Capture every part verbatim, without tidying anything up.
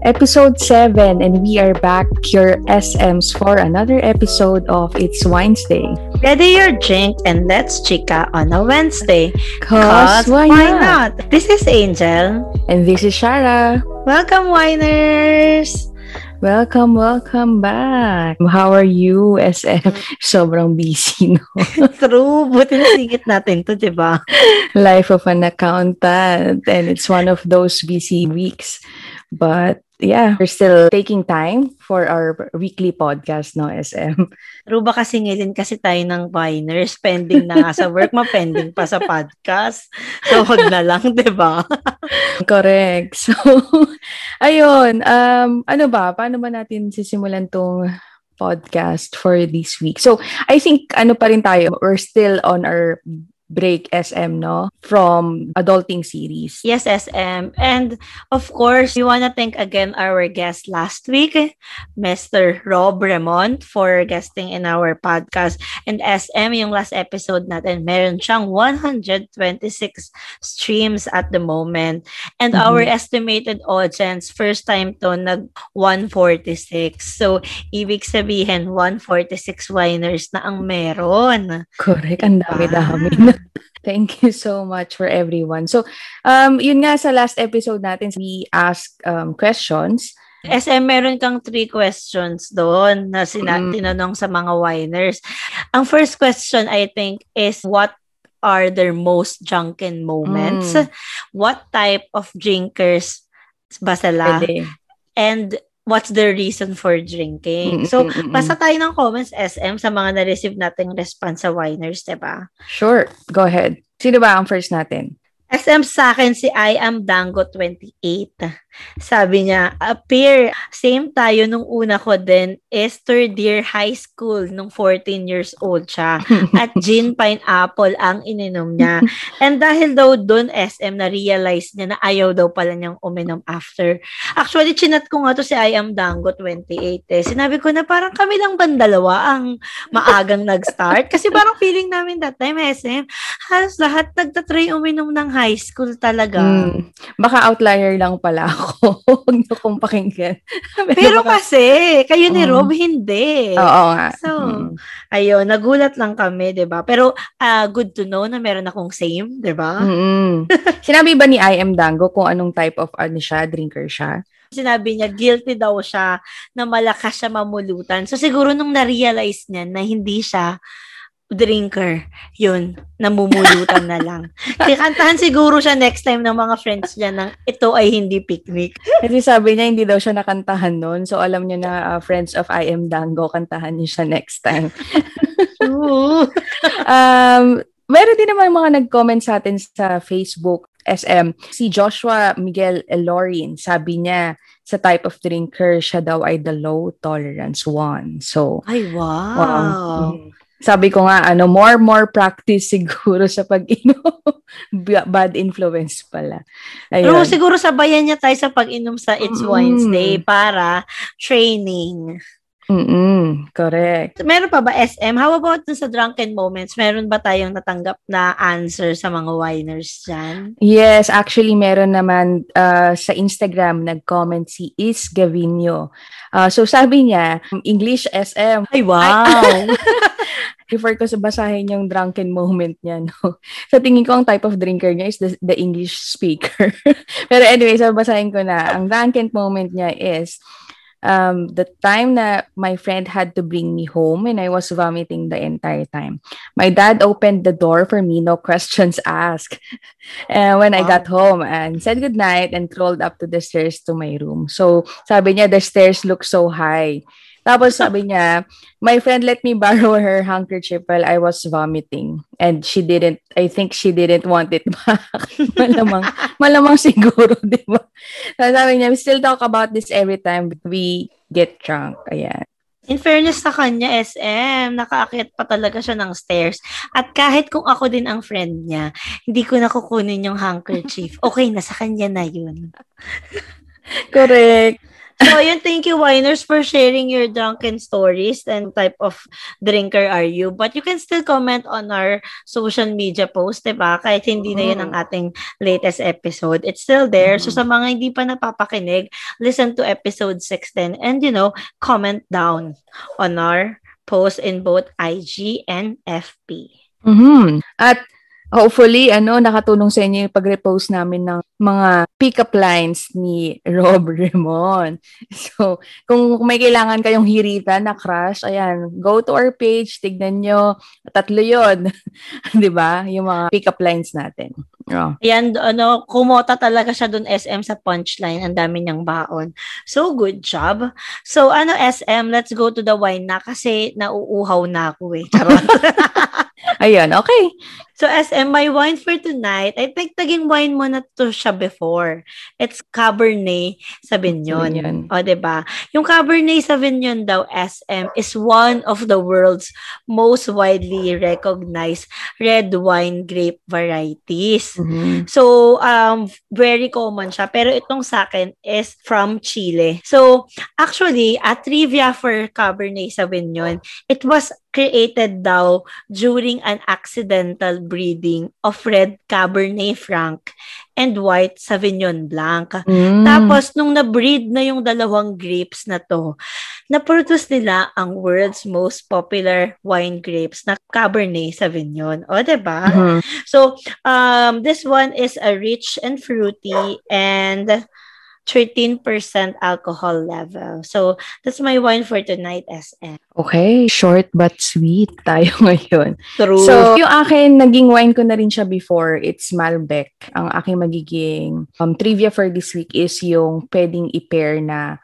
Episode seven, and we are back, your S Ms, for another episode of It's Wednesday. Ready your drink and let's chika on a Wednesday. Cause, Cause why, why not? not? This is Angel. And this is Shara. Welcome, winers! Welcome, welcome back. How are you, S M? Sobrang busy, no? True. Buti nasigit natin to, diba? Life of an accountant. And it's one of those busy weeks. But yeah, we're still taking time for our weekly podcast, no, S M? True ba kasi ngayon kasi tayo ng winers, pending na nga sa work, mapending pa sa podcast. So, huwag na lang, diba? Correct. So, ayun, um, ano ba? Paano ba natin sisimulan tong podcast for this week? So, I think, ano pa rin tayo, we're still on our break, S M, no? From Adulting Series. Yes, S M. And of course, we want to thank again our guest last week, Mister Rob Raymond, for guesting in our podcast. And S M, yung last episode natin, meron siyang one hundred twenty-six streams at the moment. And mm-hmm. our estimated audience, first time to, nag one forty-six. So, ibig sabihin, one forty-six winers na ang meron. Correct. Ang dami-dami. Thank you so much for everyone. So, um, yun nga sa last episode natin, we asked um, questions. S M, meron kang three questions doon na sina- mm. tinanong sa mga winers. Ang first question, I think, is what are their most drunken moments? Mm. What type of drinkers ba sila? Pwede. And what's the reason for drinking? Mm-mm, so, basa tayo ng comments, S M, sa mga na-receive nating response sa winers, diba? Sure. Go ahead. Sino ba ang first natin? S M, sa akin, si I Am Dango twenty-eight. Sabi niya, appear, same tayo nung una ko din, is third year high school nung fourteen years old siya. At gin pineapple ang ininom niya. And dahil daw doon, S M, na-realize niya na ayaw daw pala niyang uminom after. Actually, chinat ko nga to si I Am Dango twenty-eight. Eh. Sinabi ko na parang kami lang bandalawa ang maagang nag-start. Kasi parang feeling namin that time, S M, halos lahat nagtatry uminom ng high school talaga. Mm. Baka outlier lang pala ako. Huwag niyo kong pakinggan. Pero baka kasi, kayo ni Rob, mm. hindi. Oo nga. So, mm. ayun, nagulat lang kami, diba? Pero, uh, good to know na meron akong same, diba? Mm-hmm. Sinabi ba ni I Am Dango kung anong type of, ano siya, drinker siya? Sinabi niya, guilty daw siya na malakas siya mamulutan. So, siguro nung na-realize niya na hindi siya drinker, yun, namumulutan na lang. Kantahan siguro siya next time ng mga friends niya ng ito ay hindi picnic. Kasi sabi niya hindi daw siya nakantahan noon. So alam niya na uh, friends of I Am Dango, kantahan niya siya next time. um, meron din naman mga nag-comment sa atin sa Facebook, S M. Si Joshua Miguel Elorin, sabi niya, sa type of drinker, siya daw ay the low tolerance one. So, ay, wow. wow. Mm-hmm. Sabi ko nga, ano, more, more practice siguro sa pag-inom. Bad influence pala. Ayun. Pero siguro sabayan niya tayo sa pag-inom sa It's mm. Wednesday para training. Mm-mm, correct. Meron pa ba, S M? How about sa drunken moments? Meron ba tayong natanggap na answer sa mga winers dyan? Yes, actually meron naman uh, sa Instagram nag-comment si Is Gavinho. Uh, so sabi niya, English S M. Ay, wow! Prefer ko sa basahin yung drunken moment niya, no? So, tingin ko ang type of drinker niya is the, the English speaker. Pero anyway, so basahin ko na. Ang drunken moment niya is Um, the time na my friend had to bring me home and I was vomiting the entire time. My dad opened the door for me, no questions asked. And when wow. I got home and said goodnight and crawled up to the stairs to my room. So, sabi niya, the stairs look so high. Tapos sabi niya, my friend let me borrow her handkerchief while I was vomiting. And she didn't, I think she didn't want it back. malamang, malamang siguro, di ba? So, sabi niya, we still talk about this every time we get drunk. Ayan. In fairness sa kanya, S M, nakaakyat pa talaga siya ng stairs. At kahit kung ako din ang friend niya, hindi ko nakukunin yung handkerchief. Okay, nasa kanya na yun. Correct. So, ayun, thank you, winers, for sharing your drunken stories and type of drinker are you. But you can still comment on our social media post, diba? Kahit hindi na yun ang ating latest episode. It's still there. So, sa mga hindi pa napapakinig, listen to episode six ten and, you know, comment down on our post in both I G and F B. Mm-hmm. At hopefully, ano, nakatulong sa inyo yung pag-repost namin ng mga pick-up lines ni Rob Raymond. So, kung may kailangan kayong hiritan na crush, ayan, go to our page, tignan nyo, tatlo yun. Diba? Yung mga pick-up lines natin. Yeah. Ayan, ano, kumota talaga siya dun S M sa punchline. Ang dami niyang baon. So, good job. So, ano, S M, let's go to the wine na kasi nauuhaw na ako eh. Charot. Ayan, okay. So, S M, my wine for tonight, I think naging wine mo na to siya before. It's Cabernet Sauvignon. Sauvignon. O, diba? Yung Cabernet Sauvignon daw, S M, is one of the world's most widely recognized red wine grape varieties. Mm-hmm. So, um, very common siya. Pero itong sa akin is from Chile. So, actually, a trivia for Cabernet Sauvignon, it was created daw during an accidental breeding of red Cabernet Franc and white Sauvignon Blanc. Mm. Tapos, nung na-breed na yung dalawang grapes na to, na-produce nila ang world's most popular wine grapes na Cabernet Sauvignon. O, diba? Mm-hmm. So, um, this one is a rich and fruity and thirteen percent alcohol level. So, that's my wine for tonight, S M. Okay, short but sweet tayo ngayon. True. So, yung akin, naging wine ko na rin siya before, it's Malbec. Ang aking magiging um, trivia for this week is yung pwedeng i-pair na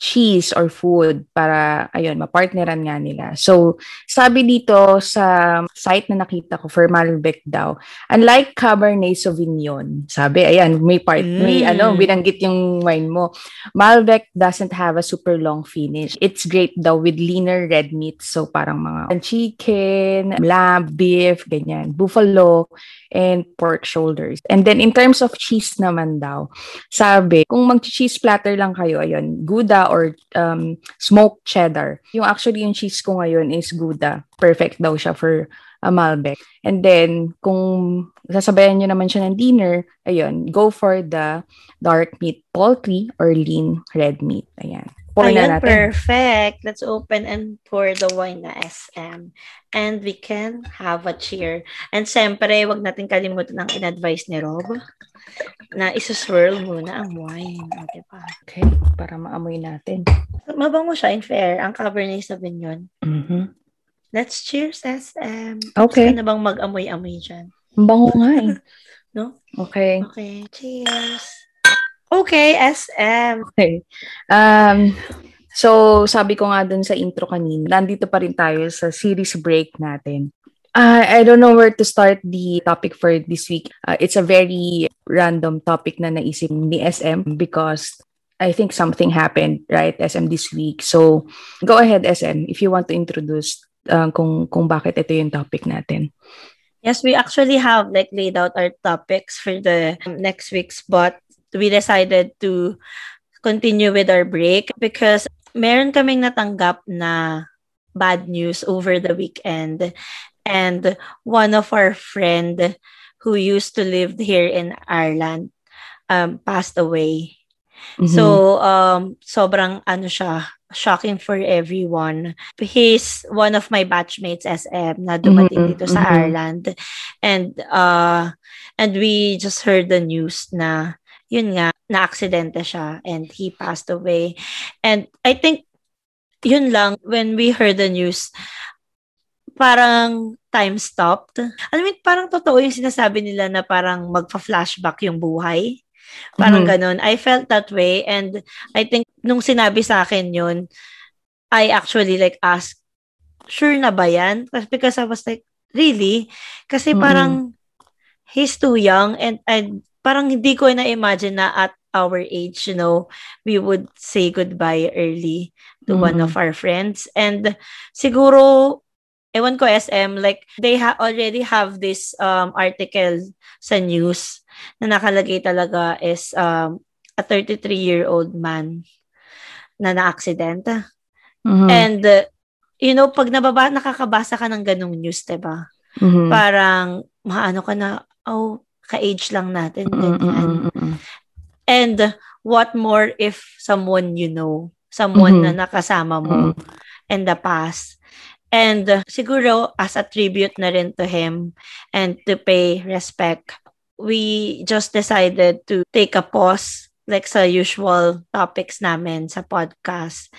cheese or food para, ayun, mapartneran nga nila. So, sabi dito sa site na nakita ko for Malbec daw, unlike Cabernet Sauvignon, sabi, ayan, may part, mm. may ano, binanggit yung wine mo. Malbec doesn't have a super long finish. It's great daw with leaner red meat. So, parang mga chicken, lamb, beef, ganyan, buffalo, and pork shoulders. And then, in terms of cheese naman daw, sabi, kung mag-cheese platter lang kayo, ayun, Gouda or um, smoked cheddar. Yung actually yung cheese ko ngayon is Gouda. Perfect daw siya for uh, Malbec. And then, kung sasabayan nyo naman siya ng dinner, ayun, go for the dark meat poultry or lean red meat. Ayan. Pour ayun, na natin. Perfect. Let's open and pour the wine na S M. And we can have a cheer. And siyempre, wag natin kalimutan ang in-advise ni Rob na isuswirl muna ang wine. Okay, pa. Okay, para maamoy natin. Mabango siya, in fair. Ang Cabernet Sauvignon. Mm-hmm. Let's cheers, S M. Okay. Saan na bang mag-amoy-amoy dyan? Bango nga eh. No? Okay. Okay, cheers. Okay, S M. Okay. Um, so, sabi ko nga dun sa intro kanina, nandito pa rin tayo sa series break natin. Uh, I don't know where to start the topic for this week. Uh, it's a very random topic na naisip ni S M because I think something happened, right, S M, this week. So, go ahead, S M, if you want to introduce uh, kung, kung bakit ito yung topic natin. Yes, we actually have like laid out our topics for the next week's, but we decided to continue with our break because meron kaming natanggap na bad news over the weekend. And one of our friend who used to live here in Ireland um, passed away. Mm-hmm. So, um, sobrang ano siya, shocking for everyone. He's one of my batchmates, S M, na dumating mm-hmm. dito sa mm-hmm. Ireland. And, uh, and we just heard the news na yun nga, na-aksidente siya and he passed away. And I think, yun lang, when we heard the news, parang time stopped. I mean, parang totoo yung sinasabi nila na parang magpa-flashback yung buhay. Parang mm-hmm. ganun. I felt that way and I think, nung sinabi sa akin yun, I actually like asked, sure na ba yan? Because I was like, really? Kasi mm-hmm. parang, he's too young and I parang hindi ko na-imagine na at our age, you know, we would say goodbye early to mm-hmm. one of our friends. And siguro, ewan ko S M, like, they ha- already have this um, article sa news na nakalagay talaga is um, a thirty-three-year-old man na na-accident. Mm-hmm. And, uh, you know, pag nababa, nakakabasa ka ng ganung news, diba? Mm-hmm. Parang, maano ka na, oh, ka-age lang natin. Mm-hmm. And, uh, what more if someone you know, someone mm-hmm. na nakasama mo mm-hmm. in the past. And uh, siguro, as a tribute na rin to him and to pay respect, we just decided to take a pause like sa usual topics namin sa podcast.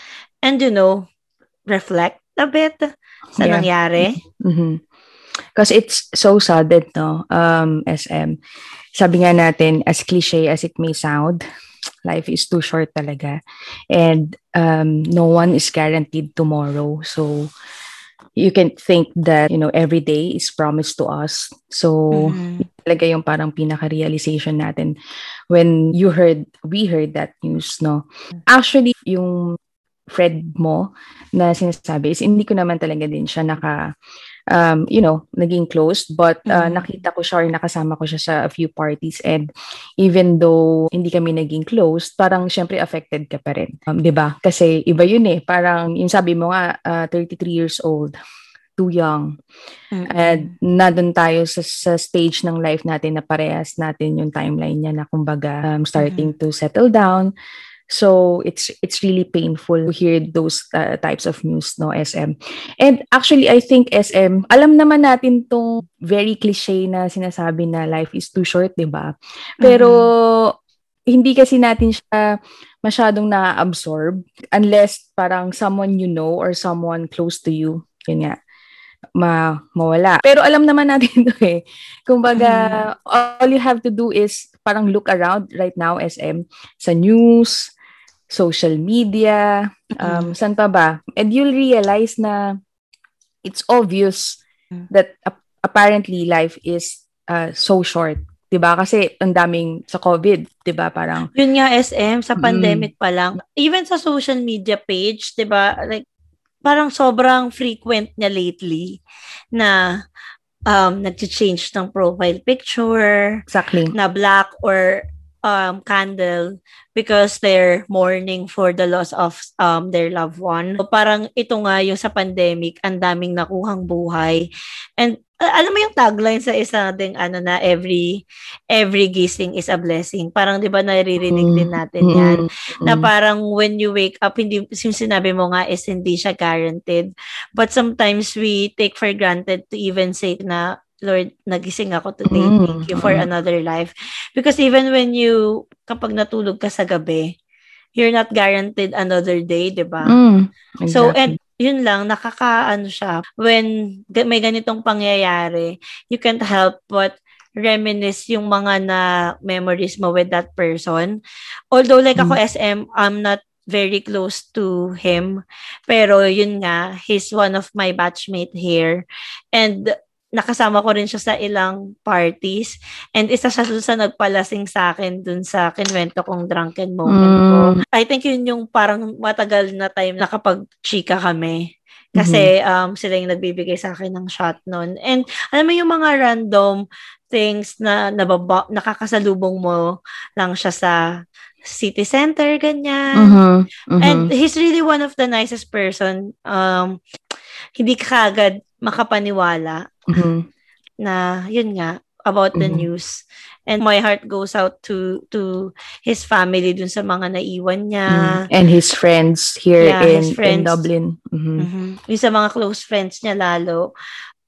And, you know, reflect a bit sa yeah. nangyari. Mm-hmm. Because it's so sudden, no? Um, S M. Sabi nga natin, as cliche as it may sound, life is too short talaga. And um, no one is guaranteed tomorrow. So, you can think that, you know, every day is promised to us. So, mm-hmm. talaga yung parang pinaka-realization natin when you heard, we heard that news, no? Actually, yung Fred mo na sinasabi is hindi ko naman talaga din siya naka, um, you know, naging close. But uh, mm-hmm. nakita ko siya or nakasama ko siya sa a few parties. And even though hindi kami naging close, parang syempre affected ka pa rin. Um, diba? Kasi iba yun eh. Parang yung sabi mo nga, uh, thirty-three years old, too young. Mm-hmm. At nandun tayo sa, sa stage ng life natin na parehas natin yung timeline niya na kumbaga um, starting mm-hmm. to settle down. So it's it's really painful to hear those uh, types of news, no, S M. And actually, I think, S M, alam naman natin tong very cliche na sinasabi na life is too short, diba? Pero mm-hmm. hindi kasi natin siya masyadong na-absorb unless parang someone you know or someone close to you, yun nga, ma- mawala. Pero alam naman natin ito eh. Kumbaga, mm-hmm. all you have to do is parang look around right now, S M, sa news, social media, um, mm-hmm. saan pa ba? And you'll realize na it's obvious that uh, apparently life is uh, so short. Diba? Kasi ang daming sa COVID, diba? Parang yun nga, S M, sa pandemic mm-hmm. pa lang. Even sa social media page, diba? Like, parang sobrang frequent niya lately na um, nag-change ng profile picture. Exactly. Na black or um, candle because they're mourning for the loss of um, their loved one. So, parang ito nga yung sa pandemic, ang daming nakuhang buhay. And uh, alam mo yung tagline sa isa ding ano na every every gising is a blessing. Parang 'di ba naririnig mm, din natin mm, 'yan mm. na parang when you wake up, hindi sinabi mo nga is hindi siya guaranteed. But sometimes we take for granted to even say na Lord, nagising ako today. Mm, Thank you for mm. another life. Because even when you kapag natulog ka sa gabi, you're not guaranteed another day, 'di ba? Mm, exactly. So and yun lang, nakakaano siya. When may ganitong pangyayari, you can't help but reminisce yung mga na memories mo with that person. Although like ako, S M, I'm not very close to him. Pero yun nga, he's one of my batchmate here. And nakasama ko rin siya sa ilang parties. And isa siya sa nagpalasing sa akin dun sa kinwento kong drunken moment mm. ko. I think yun yung parang matagal na time na kapag chika kami. Kasi mm-hmm. um, sila yung nagbibigay sa akin ng shot nun. And alam mo yung mga random things na nababa, nakakasalubong mo lang siya sa city center, ganyan. Mm-hmm. Mm-hmm. And he's really one of the nicest person. Um, hindi ka agad makapaniwala mm-hmm. na yun nga about mm-hmm. the news, and my heart goes out to to his family dun sa mga naiwan niya mm-hmm. and his friends here yeah, in, friends. in Dublin mm-hmm. Mm-hmm. yung sa mga close friends niya lalo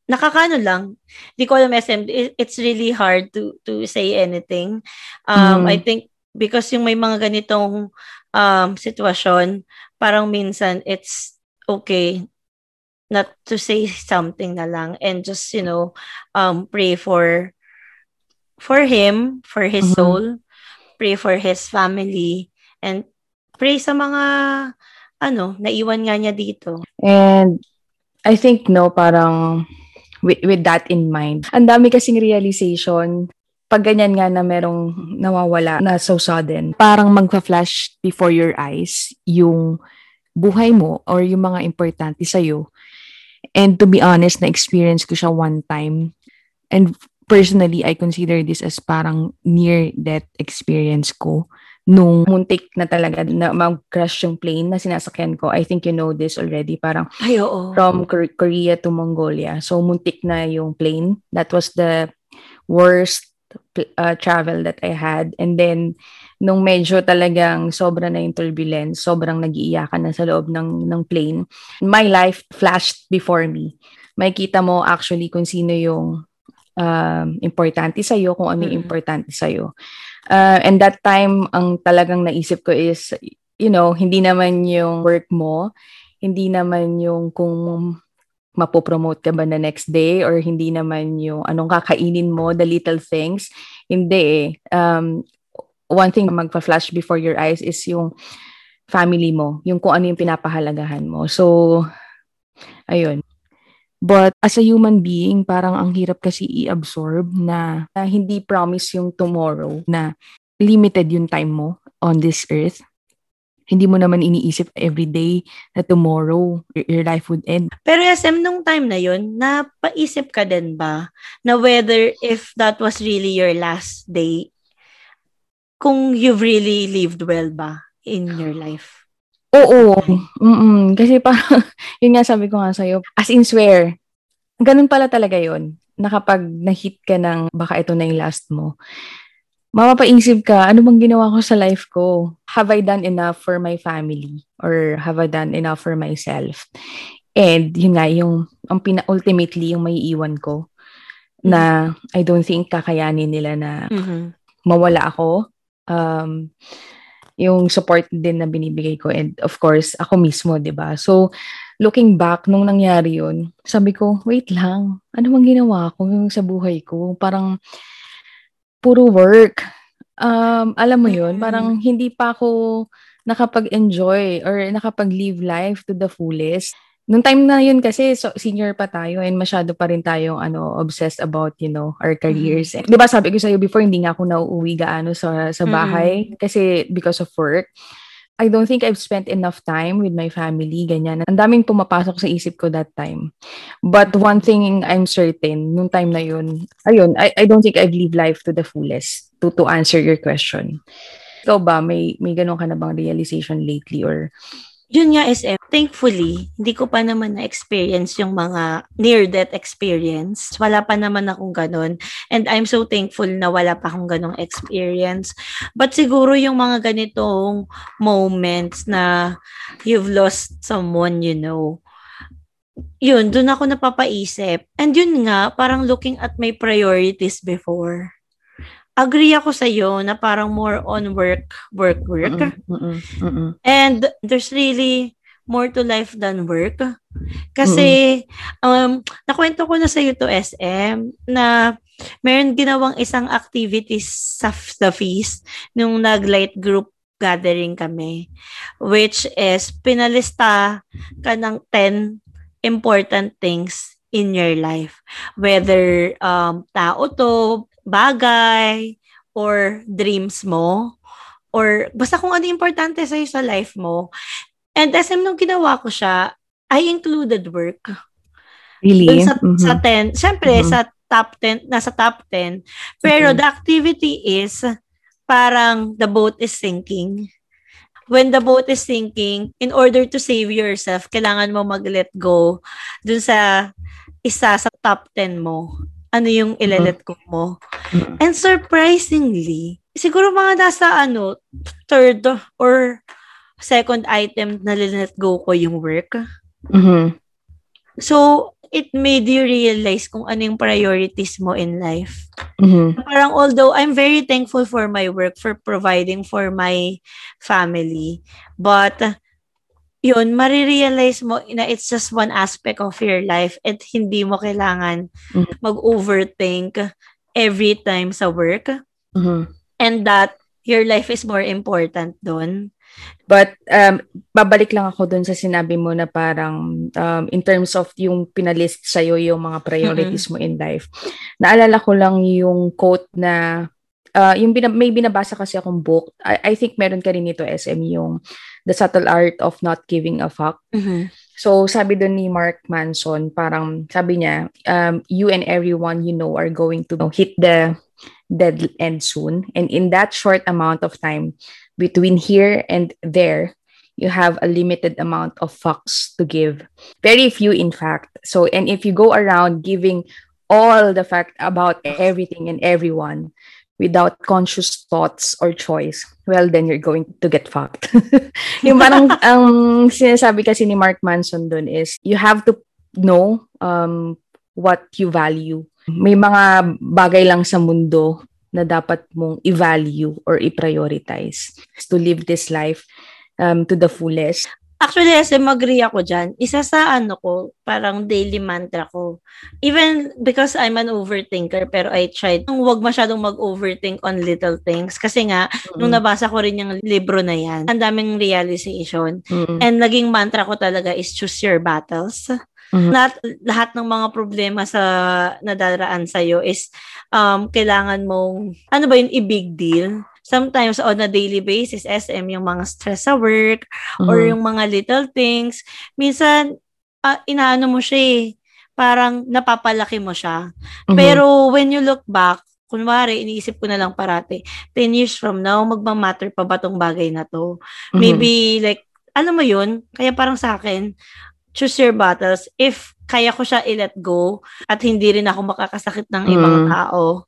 nakakaano lang di ko alam, S M, it's really hard to to say anything um mm-hmm. I think because yung may mga ganitong um sitwasyon parang minsan it's okay not to say something na lang and just, you know, um, pray for for him, for his mm-hmm. soul, pray for his family, and pray sa mga, ano, naiwan nga niya dito. And I think, no, parang with, with that in mind, ang dami kasing realization, pag ganyan nga na merong nawawala na so sudden, parang magpa-flash before your eyes yung buhay mo or yung mga importante sa'yo. And to be honest, na-experience ko siya one time. And personally, I consider this as parang near-death experience ko. nung muntik na talaga na mag-crash yung plane na sinasakyan ko. I think you know this already. Parang Ay, oo. from Korea to Mongolia. So, muntik na yung plane. That was the worst uh, travel that I had. And then, nung medyo talagang sobra na yung turbulence, sobrang nag-iiyakan na sa loob ng, ng plane, my life flashed before me. Makikita mo actually kung sino yung um, importante sa'yo, kung ano yung importante sa'yo. Uh, and that time, ang talagang naisip ko is, you know, hindi naman yung work mo, hindi naman yung kung mapopromote ka ba na next day, or hindi naman yung anong kakainin mo, the little things. Hindi eh. Um, one thing magpa-flash before your eyes is yung family mo, yung kung ano yung pinapahalagahan mo. So, ayun. But as a human being, parang ang hirap kasi i-absorb na, na hindi promise yung tomorrow, na limited yung time mo on this earth. Hindi mo naman iniisip every day na tomorrow your, your life would end. Pero S M, nung time na yun, napaisip ka din ba na whether if that was really your last day, kung you've really lived well ba in your life? Oo. Mm-mm. Kasi parang, yun nga sabi ko nga sa'yo, as in swear, ganun pala talaga yun, na kapag na-hit ka ng baka ito na yung last mo, mapapaisip ka, ano bang ginawa ko sa life ko? Have I done enough for my family? Or have I done enough for myself? And yun nga, yung, ang pina- ultimately, yung may iwan ko, mm-hmm. na I don't think kakayanin nila na mm-hmm. mawala ako. Um, yung support din na binibigay ko, and of course ako mismo, diba? So looking back nung nangyari yun, sabi ko, wait lang, ano bang ginawa ko sa buhay ko? Parang puro work. Um, alam mo yun, parang hindi pa ako nakapag-enjoy or nakapag-live life to the fullest. Nung time na yun kasi, so senior pa tayo, and masyado pa rin tayong ano, obsessed about, you know, our careers. Mm-hmm. Diba sabi ko sa'yo before, hindi nga ako nauuwi gaano sa, sa bahay, mm-hmm. kasi because of work. I don't think I've spent enough time with my family, ganyan. Ang daming pumapasok sa isip ko that time. But one thing I'm certain, nung time na yun, ayun, I, I don't think I've lived life to the fullest, to, to answer your question. Ikaw ba, may, may ganun ka na bang realization lately, or... Yun nga, S M, thankfully, hindi ko pa naman na-experience yung mga near-death experience. Wala pa naman akong ganun. And I'm so thankful na wala pa akong ganung experience. But siguro yung mga ganitong moments na you've lost someone, you know, yun, dun ako napapaisip. And yun nga, parang looking at my priorities before. Agree ako sa'yo na parang more on work, work, work. Uh-uh, uh-uh, uh-uh. And there's really more to life than work. Kasi, uh-uh. um, nakwento ko na sa'yo to, S M, na meron ginawang isang activities sa the feast nung nag-light group gathering kami, which is pinalista ka ng ten important things in your life. Whether um, tao to, bagay, or dreams mo, or basta kung ano importante sa'yo sa life mo. And S M, nung ginawa ko siya, I included work. Really? Sa, mm-hmm. sa ten, syempre, mm-hmm. sa top ten, nasa top ten. Pero mm-hmm. the activity is, parang the boat is sinking. When the boat is sinking, in order to save yourself, kailangan mo mag-let go dun sa isa sa top ten mo. Ano yung ilalet ko mo. And surprisingly, siguro mga nasa ano, third or second item na lilet go ko yung work. Mm-hmm. So, it made you realize kung ano yung priorities mo in life. Mm-hmm. Parang although I'm very thankful for my work, for providing for my family, but yun, marirealize mo na it's just one aspect of your life, at hindi mo kailangan mm-hmm. mag-overthink every time sa work. Mm-hmm. And that your life is more important dun. But um, babalik lang ako dun sa sinabi mo na parang um, in terms of yung pinalist sa'yo yung mga priorities mm-hmm. mo in life. Naalala ko lang yung quote na Uh, yung binab- may binabasa kasi akong book. I-, I think meron ka rin ito, S M, yung The Subtle Art of Not Giving a Fuck. Mm-hmm. So, sabi doon ni Mark Manson, parang sabi niya, um, you and everyone you know are going to hit the dead end soon. And in that short amount of time, between here and there, you have a limited amount of facts to give. Very few, in fact. So, and if you go around giving all the fact about everything and everyone without conscious thoughts or choice, well, then you're going to get fucked. Yung parang, ang sinasabi kasi ni Mark Manson dun is, you have to know um, what you value. May mga bagay lang sa mundo na dapat mong i-value or i-prioritize to live this life um, to the fullest. Actually, as in, mag-agree ako dyan. Isa sa ano ko, parang daily mantra ko. Even because I'm an overthinker, pero I tried nung wag masyadong mag-overthink on little things. Kasi nga, mm-hmm. nung nabasa ko rin yung libro na yan, ang daming realization. Mm-hmm. And naging mantra ko talaga is choose your battles. Mm-hmm. Not lahat ng mga problema sa nadaraan sa'yo is um, kailangan mong, ano ba yun, i-big deal? Sometimes on a daily basis, S M, yung mga stress sa work, mm-hmm. or yung mga little things, minsan, uh, inaano mo siya eh, parang napapalaki mo siya. Mm-hmm. Pero when you look back, kunwari, iniisip ko na lang parati, ten years from now, magmamatter pa ba tong bagay na to? Mm-hmm. Maybe like, alam mo yun, kaya parang sa akin, choose your battles. If kaya ko siya i-let go, at hindi rin ako makakasakit ng mm-hmm. ibang tao,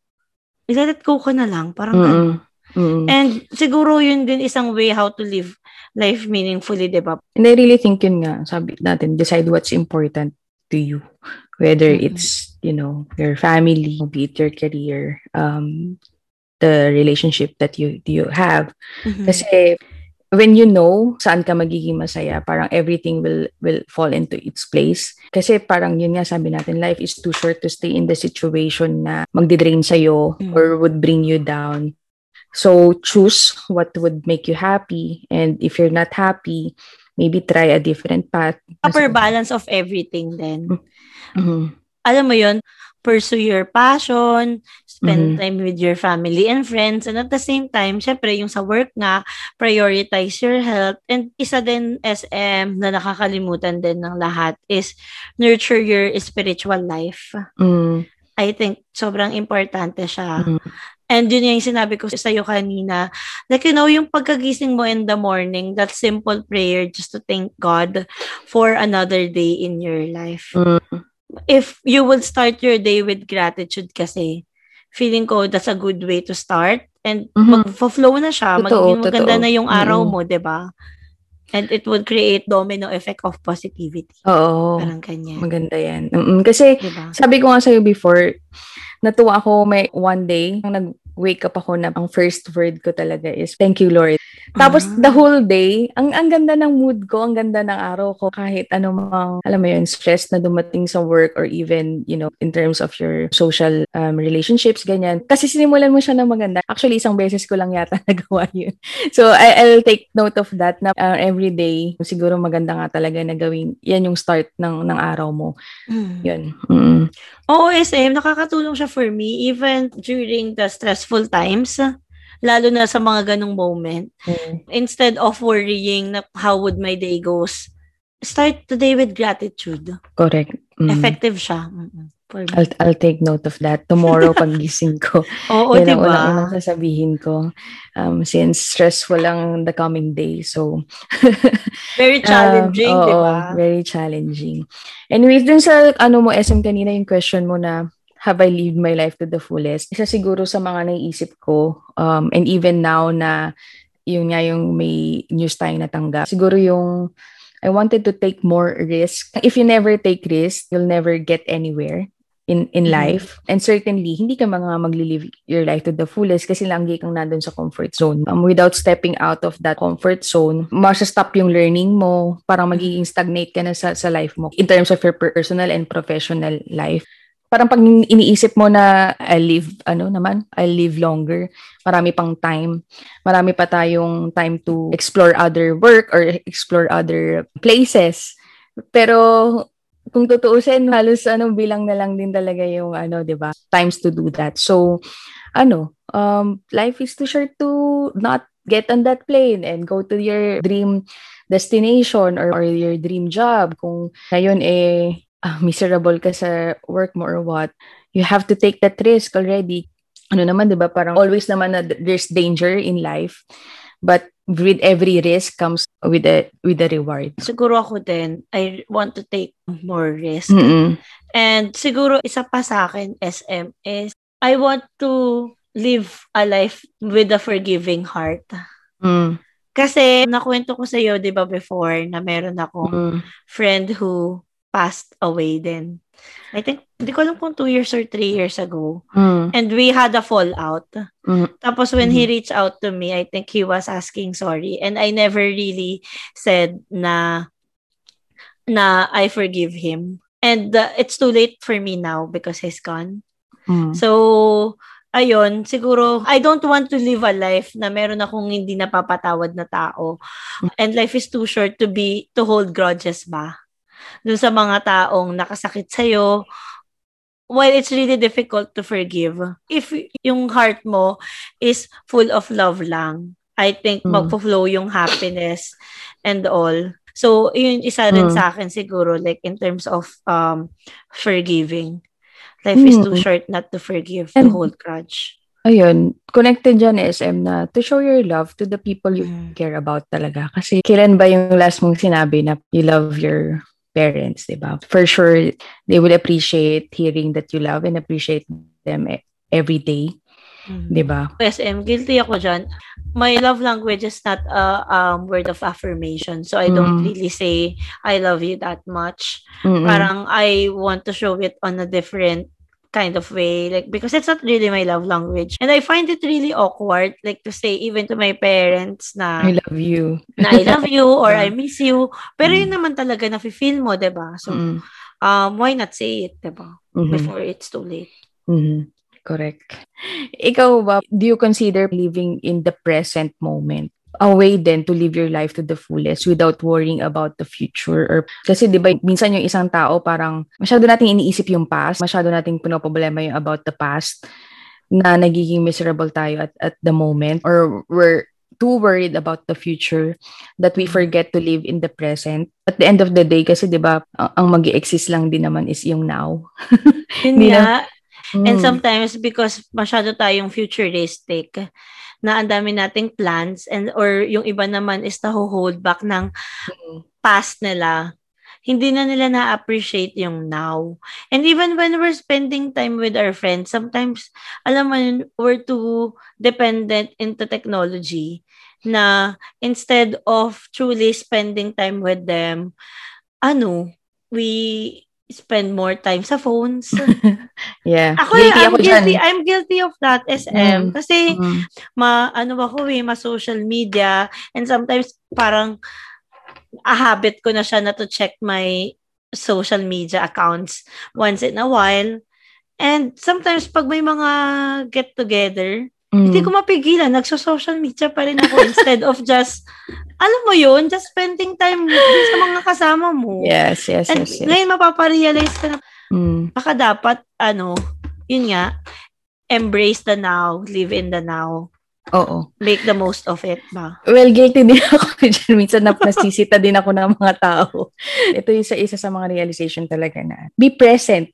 i-let go ko na lang, parang mm-hmm. ganun. Mm. And siguro yun din isang way how to live life meaningfully, diba? And I really think yun nga, sabi natin, decide what's important to you. Whether mm-hmm. it's, you know, your family, be it your career, um, the relationship that you you have. Mm-hmm. Kasi when you know saan ka magiging masaya, parang everything will will fall into its place. Kasi parang yun nga sabi natin, life is too short to stay in the situation na magdidrain sa'yo mm-hmm. or would bring you down. So choose what would make you happy, and if you're not happy, maybe try a different path. Proper balance of everything then. Mm-hmm. Alam mo yun, pursue your passion, spend mm-hmm. time with your family and friends, and at the same time, syempre yung sa work nga, prioritize your health. And isa din S M na nakakalimutan din ng lahat is nurture your spiritual life. Mm-hmm. I think sobrang importante siya. Mm-hmm. And yun yung sinabi ko sa'yo kanina. Like, you know, yung pagkagising mo in the morning, that simple prayer just to thank God for another day in your life. Mm-hmm. If you will start your day with gratitude kasi, feeling ko that's a good way to start. And mm-hmm. mag-flow na siya. Totoo, magiging maganda totoo. Na yung araw mm-hmm. mo, diba? And it would create domino effect of positivity. Oo. Parang ganyan. Maganda yan. Mm-mm. Kasi, diba? Sabi ko nga sa'yo before, natuwa ako may one day, nag-wake up ako na ang first word ko talaga is, thank you, Lord. Tapos, uh-huh. the whole day, ang ang ganda ng mood ko, ang ganda ng araw ko, kahit anumang, alam mo yun, stress na dumating sa work or even, you know, in terms of your social um, relationships, ganyan. Kasi sinimulan mo siya ng maganda. Actually, isang beses ko lang yata nagawa yun. So, I, I'll take note of that na uh, every day, siguro maganda nga talaga na gawin. Yan yung start ng, ng araw mo. Mm. Yun. Mm. Oo, S M, nakakatulong siya for me even during the stressful times, lalo na sa mga ganong moment. Mm. Instead of worrying na how would my day goes, start the day with gratitude. Correct. Mm. Effective siya. I'll, I'll take note of that. Tomorrow, paggising ko. Oo, yan diba? Yan ang unang-unang sasabihin ko. Um, since stressful lang the coming day, so... very challenging, um, oo, diba? Very challenging. Anyways, dun sa ano mo, S M kanina, yung question mo na, have I lived my life to the fullest? Isa siguro sa mga naiisip ko, um, and even now na, yun nga yung may news tayo natanggap, siguro yung... I wanted to take more risk. If you never take risk, you'll never get anywhere in in life. And certainly, hindi ka mga maglilive your life to the fullest kasi langgi kang nandun sa comfort zone. Um, without stepping out of that comfort zone, masastop yung learning mo, parang magiging stagnate ka na sa, sa life mo in terms of your personal and professional life. Parang pag iniisip mo na I live, ano naman, I live longer, marami pang time, marami pa tayong time to explore other work or explore other places. Pero kung tutuusin, halos ano, bilang na lang din talaga yung ano, diba, times to do that. So, ano, um, life is too short to not get on that plane and go to your dream destination or, or your dream job. Kung ngayon eh, Uh, miserable ka sa work mo or what, you have to take that risk already. ano naman, di ba, parang always naman na there's danger in life. But with every risk comes with a with a reward. Siguro ako din, I want to take more risk. Mm-mm. And siguro isa pa sa akin, S M, is I want to live a life with a forgiving heart. Mm. Kasi nakwento ko sa iyo, 'di ba, before na meron akong mm. friend who passed away then. I think, hindi ko alam kung two years or three years ago. Mm. And we had a fallout. Mm. Tapos when mm. he reached out to me, I think he was asking sorry. And I never really said na na I forgive him. And uh, it's too late for me now because he's gone. Mm. So, ayun, siguro, I don't want to live a life na meron akong hindi napapatawad na tao. And life is too short to be, to hold grudges ba? Doon sa mga taong nakasakit sa'yo, while it's really difficult to forgive, if yung heart mo is full of love lang, I think mm. magpo-flow yung happiness and all. So, yun isa rin mm. sa akin siguro, like in terms of um forgiving. Life is too short not to forgive, and to hold grudge. Ayun, connected dyan, S M, na to show your love to the people you mm. care about talaga. Kasi kailan ba yung last mong sinabi na you love your parents, diba? For sure, they will appreciate hearing that you love and appreciate them every day, mm. diba? S M, guilty ako dyan. My love language is not a um, word of affirmation. So I mm. don't really say, I love you that much. Mm-mm. Parang I want to show it on a different kind of way, like because it's not really my love language, and I find it really awkward, like to say even to my parents na I love you, na I love you or I miss you. Pero mm. yun naman talaga na feel mo, de ba? So, mm. um, why not say it, de ba? Mm-hmm. Before it's too late. Mm-hmm. Correct. Ikaw ba? Do you consider living in the present moment? A way then to live your life to the fullest without worrying about the future, or kasi di ba minsan yung isang tao parang masyado nating iniisip yung past, masyado nating pinoproblema yung about the past na nagiging miserable tayo at at the moment, or we're too worried about the future that we forget to live in the present. At the end of the day kasi di ba ang magi-exist lang din naman is yung now. Hindi na. Mm. And sometimes because masyado tayong futuristic na ang dami nating plans, and or yung iba naman is naho-hold back ng past nila. Hindi na nila na-appreciate yung now. And even when we're spending time with our friends, sometimes, alam mo, we're too dependent into technology na instead of truly spending time with them, ano, we spend more time sa phones. Yeah. Ako, guilty I'm, ako guilty, I'm guilty of that, S M. Mm. Kasi, mm. ma, ano ba ko eh, ma-social media, and sometimes, parang, a habit ko na siya na to check my social media accounts once in a while. And sometimes, pag may mga get-together, mm. hindi ko mapigilan, nagso-social media pa rin ako instead of just, alam mo yun, just spending time with sa mga kasama mo. Yes, yes, and yes. And yes. Ngayon, mapaparealize ka na, Mm. baka dapat, ano, yun nga, embrace the now, live in the now. Oo. Make the most of it ba? Well, guilty din ako. Minsan nasisita din ako ng mga tao. Ito yung isa, isa sa mga realization talaga na be present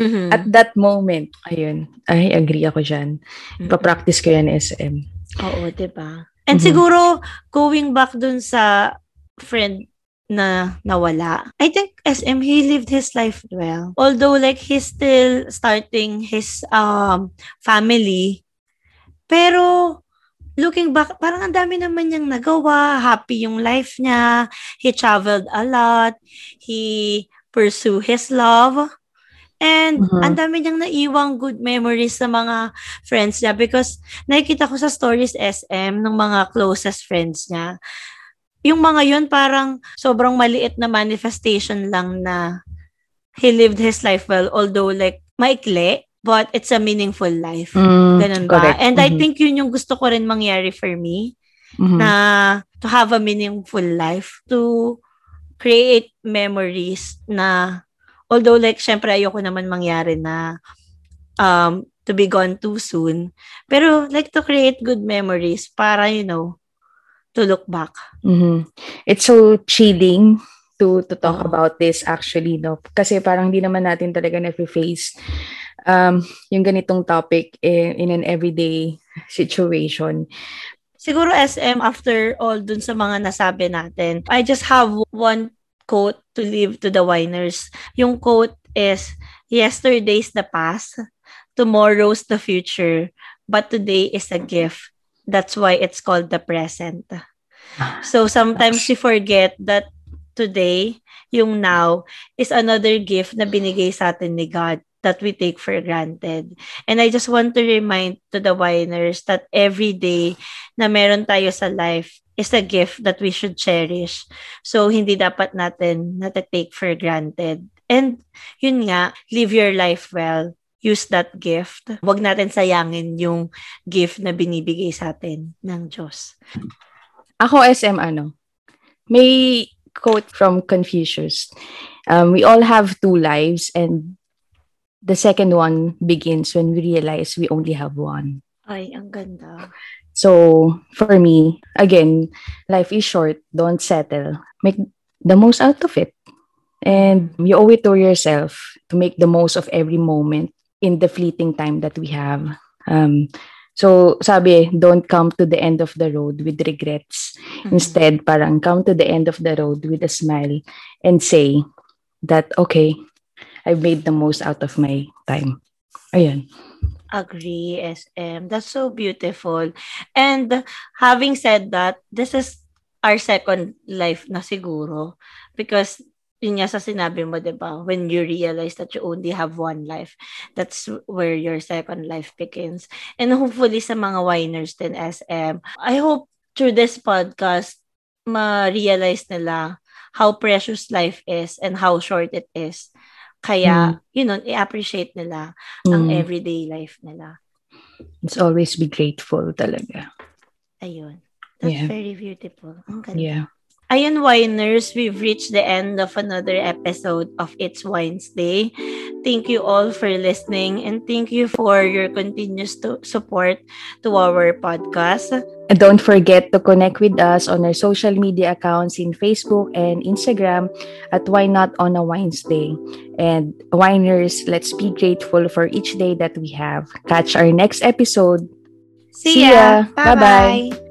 mm-hmm. at that moment. Ayun. I agree ako dyan. Ipapractice ko yan, S M. Oo, diba? And mm-hmm. siguro, going back dun sa friend na nawala. I think S M, he lived his life well. Although like he's still starting his um family. Pero looking back, parang ang dami naman niyang nagawa. Happy yung life niya. He traveled a lot. He pursue his love. And mm-hmm. ang dami niyang naiwang good memories sa mga friends niya, because nakikita ko sa stories, S M, ng mga closest friends niya. Yung mga yun, parang sobrang maliit na manifestation lang na he lived his life well, although like maikli, but it's a meaningful life. Mm, ganun ba? Correct. And mm-hmm. I think yun yung gusto ko rin mangyari for me, mm-hmm. na to have a meaningful life, to create memories na, although like syempre ayoko naman mangyari na um, to be gone too soon, pero like to create good memories para, you know, to look back. Mm-hmm. It's so chilling to to talk oh. about this actually, no? Kasi parang di naman natin talaga na-face um, yung ganitong topic in, in an everyday situation. Siguro S M, after all dun sa mga nasabi natin, I just have one quote to leave to the winers. Yung quote is, yesterday's the past, tomorrow's the future, but today is a gift. That's why it's called the present. So sometimes we forget that today, yung now, is another gift na binigay sa atin ni God that we take for granted. And I just want to remind to the winers that every day na meron tayo sa life is a gift that we should cherish. So hindi dapat natin natatake for granted. And yun nga, live your life well. Use that gift. Huwag natin sayangin yung gift na binibigay sa atin ng Diyos. Ako, S M, ano? May quote from Confucius. Um, we all have two lives and the second one begins when we realize we only have one. Ay, ang ganda. So, for me, again, life is short. Don't settle. Make the most out of it. And you owe it to yourself to make the most of every moment in the fleeting time that we have. Um, so, sabi, don't come to the end of the road with regrets. Mm-hmm. Instead, parang come to the end of the road with a smile and say that, okay, I've made the most out of my time. Ayan. Agree, S M. That's so beautiful. And having said that, this is our second life na siguro because yun nga sa sinabi mo, diba? When you realize that you only have one life, that's where your second life begins. And hopefully sa mga winers din, S M, I hope through this podcast, ma-realize nila how precious life is and how short it is. Kaya, mm. you know, i-appreciate nila mm. ang everyday life nila. It's always be grateful talaga. Ayun. That's yeah. very beautiful. Ang ganda. Yeah. Ayun, winers, we've reached the end of another episode of It's Wines Day. Thank you all for listening and thank you for your continuous to- support to our podcast. And don't forget to connect with us on our social media accounts in Facebook and Instagram at Why Not on a Wines Day. And winers, let's be grateful for each day that we have. Catch our next episode. See ya! See ya. Bye-bye! Bye-bye.